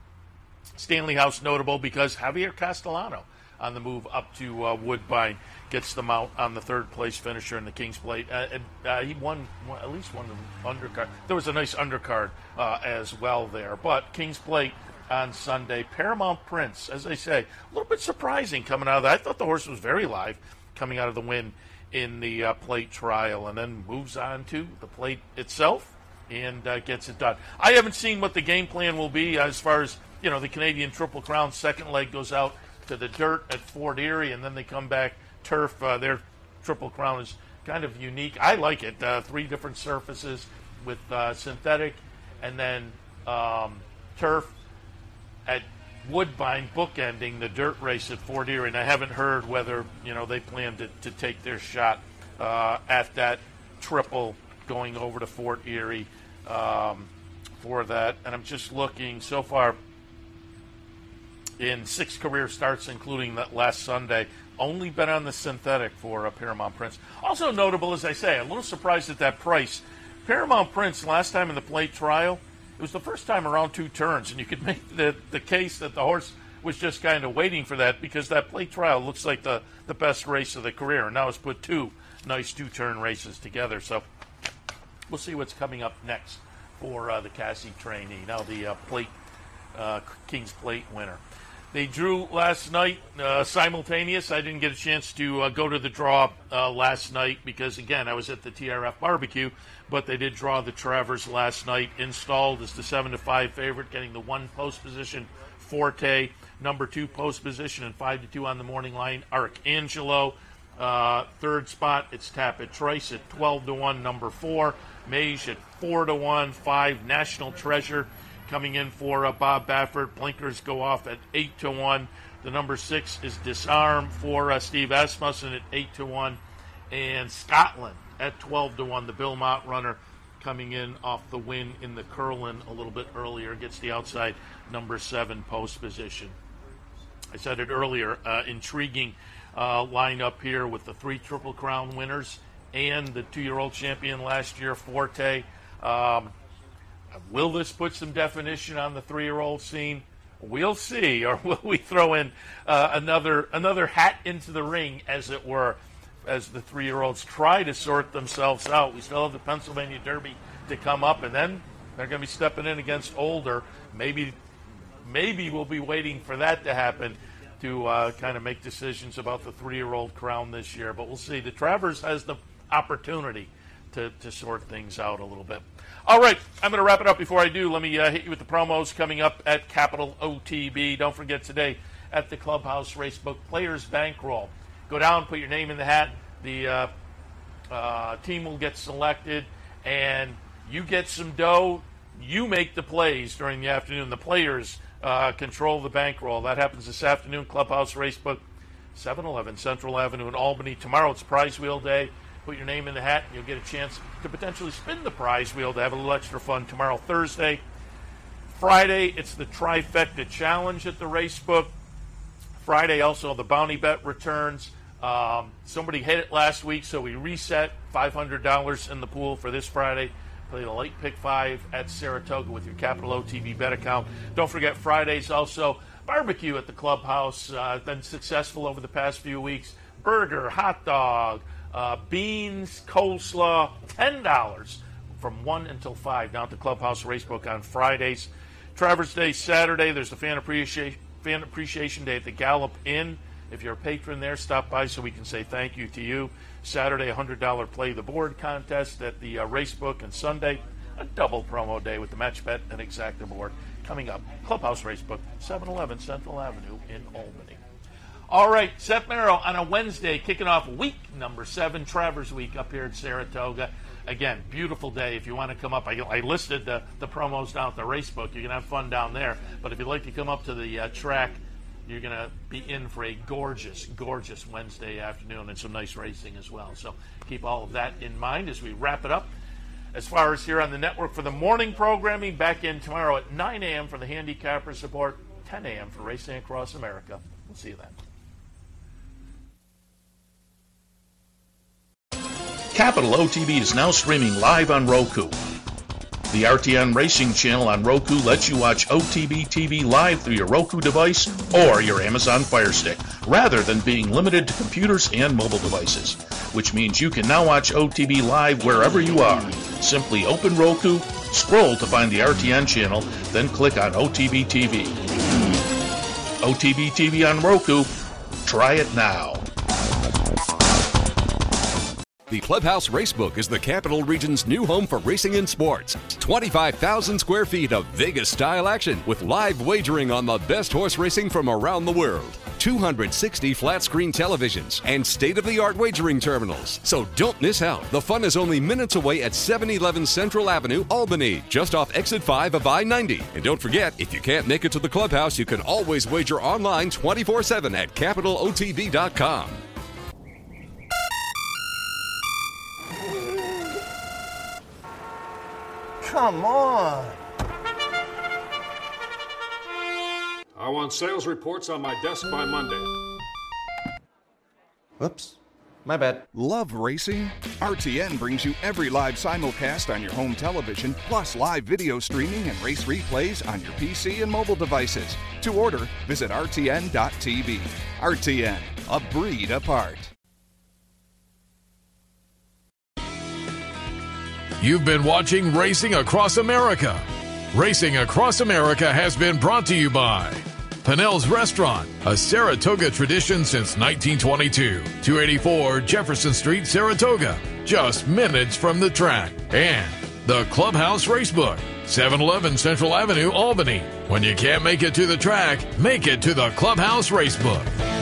Stanley House notable because Javier Castellano on the move up to uh, Woodbine gets the mount on the third place finisher in the King's Plate. Uh, and, uh, he won, won at least one undercard. There was a nice undercard uh, as well there. But King's Plate on Sunday. Paramount Prince, as I say, a little bit surprising coming out of that. I thought the horse was very live coming out of the win in the uh, Plate Trial, and then moves on to the Plate itself and uh, gets it done. I haven't seen what the game plan will be as far as, you know, the Canadian Triple Crown second leg goes out to the dirt at Fort Erie, and then they come back turf. Uh, their Triple Crown is kind of unique. I like it. Uh, three different surfaces with uh, synthetic and then um, turf at Woodbine, bookending the dirt race at Fort Erie. And I haven't heard whether, you know, they plan to, to take their shot uh, at that triple going over to Fort Erie um, for that. And I'm just looking so far. In six career starts, including that last Sunday, only been on the synthetic for uh, Paramount Prince. Also notable, as I say, a little surprised at that price. Paramount Prince, last time in the Plate Trial, it was the first time around two turns, and you could make the, the case that the horse was just kind of waiting for that because that Plate Trial looks like the, the best race of the career, and now it's put two nice two-turn races together. So we'll see what's coming up next for uh, the Cassie trainee, now the uh, Plate uh, King's Plate winner. They drew last night, uh, simultaneous. I didn't get a chance to uh, go to the draw uh, last night because, again, I was at the T R F barbecue, but they did draw the Travers last night. Installed as the seven to five favorite, getting the one post position, Forte, number two post position, and five to two on the morning line, Arcangelo. Uh, third spot, it's Tappet Trice at twelve to one, number four. Mage at four to one, five, National Treasure. Coming in for uh, Bob Baffert, blinkers go off at eight to one. The number six is Disarm for uh, Steve Asmussen at eight to one, and Scotland at twelve to one. The Belmont runner coming in off the win in the Curlin a little bit earlier gets the outside number seven post position. I said it earlier. Uh, intriguing uh, lineup here with the three Triple Crown winners and the two-year-old champion last year, Forte. Um, Will this put some definition on the three-year-old scene? We'll see. Or will we throw in uh, another another hat into the ring, as it were, as the three-year-olds try to sort themselves out? We still have the Pennsylvania Derby to come up, and then they're going to be stepping in against older. Maybe, maybe we'll be waiting for that to happen to uh, kind of make decisions about the three-year-old crown this year. But we'll see. The Travers has the opportunity to, to sort things out a little bit. All right, I'm going to wrap it up. Before I do, let me uh, hit you with the promos coming up at Capital O T B. Don't forget today at the Clubhouse Racebook, Players Bankroll. Go down, put your name in the hat. The uh, uh, team will get selected, and you get some dough. You make the plays during the afternoon. The players uh, control the bankroll. That happens this afternoon, Clubhouse Racebook, seven eleven Central Avenue in Albany. Tomorrow it's Prize Wheel Day. Put your name in the hat, and you'll get a chance to potentially spin the prize wheel to have a little extra fun tomorrow, Thursday. Friday, it's the Trifecta Challenge at the Racebook. Friday, also, the Bounty Bet returns. Um, somebody hit it last week, so we reset five hundred dollars in the pool for this Friday. Play the late pick five at Saratoga with your Capital O T B bet account. Don't forget, Friday's also barbecue at the clubhouse. Uh, been successful over the past few weeks. Burger, hot dog. Uh, beans, coleslaw, ten dollars from one until five down at the Clubhouse Racebook on Fridays. Travers Day, Saturday, there's the Fan Appreciation, Fan Appreciation Day at the Gallup Inn. If you're a patron there, stop by so we can say thank you to you. Saturday, one hundred dollars Play the Board contest at the uh, Racebook. And Sunday, a double promo day with the Match Bet and Exacta Board coming up. Clubhouse Racebook, seven eleven Central Avenue in Albany. All right, Seth Merrow on a Wednesday, kicking off week number seven, Travers Week up here at Saratoga. Again, beautiful day. If you want to come up, I, I listed the, the promos down at the Racebook. You're going to have fun down there. But if you'd like to come up to the uh, track, you're going to be in for a gorgeous, gorgeous Wednesday afternoon and some nice racing as well. So keep all of that in mind as we wrap it up. As far as here on the network for the morning programming, back in tomorrow at nine a.m. for the Handicapper Support. ten a.m. for Racing Across America. We'll see you then. Capital O T B is now streaming live on Roku. The R T N Racing channel on Roku lets you watch O T B T V live through your Roku device or your Amazon Fire Stick, rather than being limited to computers and mobile devices, which means you can now watch O T B live wherever you are. Simply open Roku, scroll to find the R T N channel, then click on O T B T V. O T B T V on Roku. Try it now. The Clubhouse Racebook is the Capital Region's new home for racing and sports. twenty-five thousand square feet of Vegas-style action with live wagering on the best horse racing from around the world. two hundred sixty flat-screen televisions and state-of-the-art wagering terminals. So don't miss out. The fun is only minutes away at seven eleven Central Avenue, Albany, just off Exit five of I ninety. And don't forget, if you can't make it to the Clubhouse, you can always wager online twenty-four seven at capital o t v dot com. Come on. I want sales reports on my desk by Monday. Whoops. My bad. Love racing? R T N brings you every live simulcast on your home television, plus live video streaming and race replays on your P C and mobile devices. To order, visit R T N dot T V. R T N, a breed apart. You've been watching Racing Across America. Racing Across America has been brought to you by Pinnell's Restaurant, a Saratoga tradition since nineteen twenty-two. two eighty-four Jefferson Street, Saratoga, just minutes from the track. And the Clubhouse Racebook, seven eleven Central Avenue, Albany. When you can't make it to the track, make it to the Clubhouse Racebook.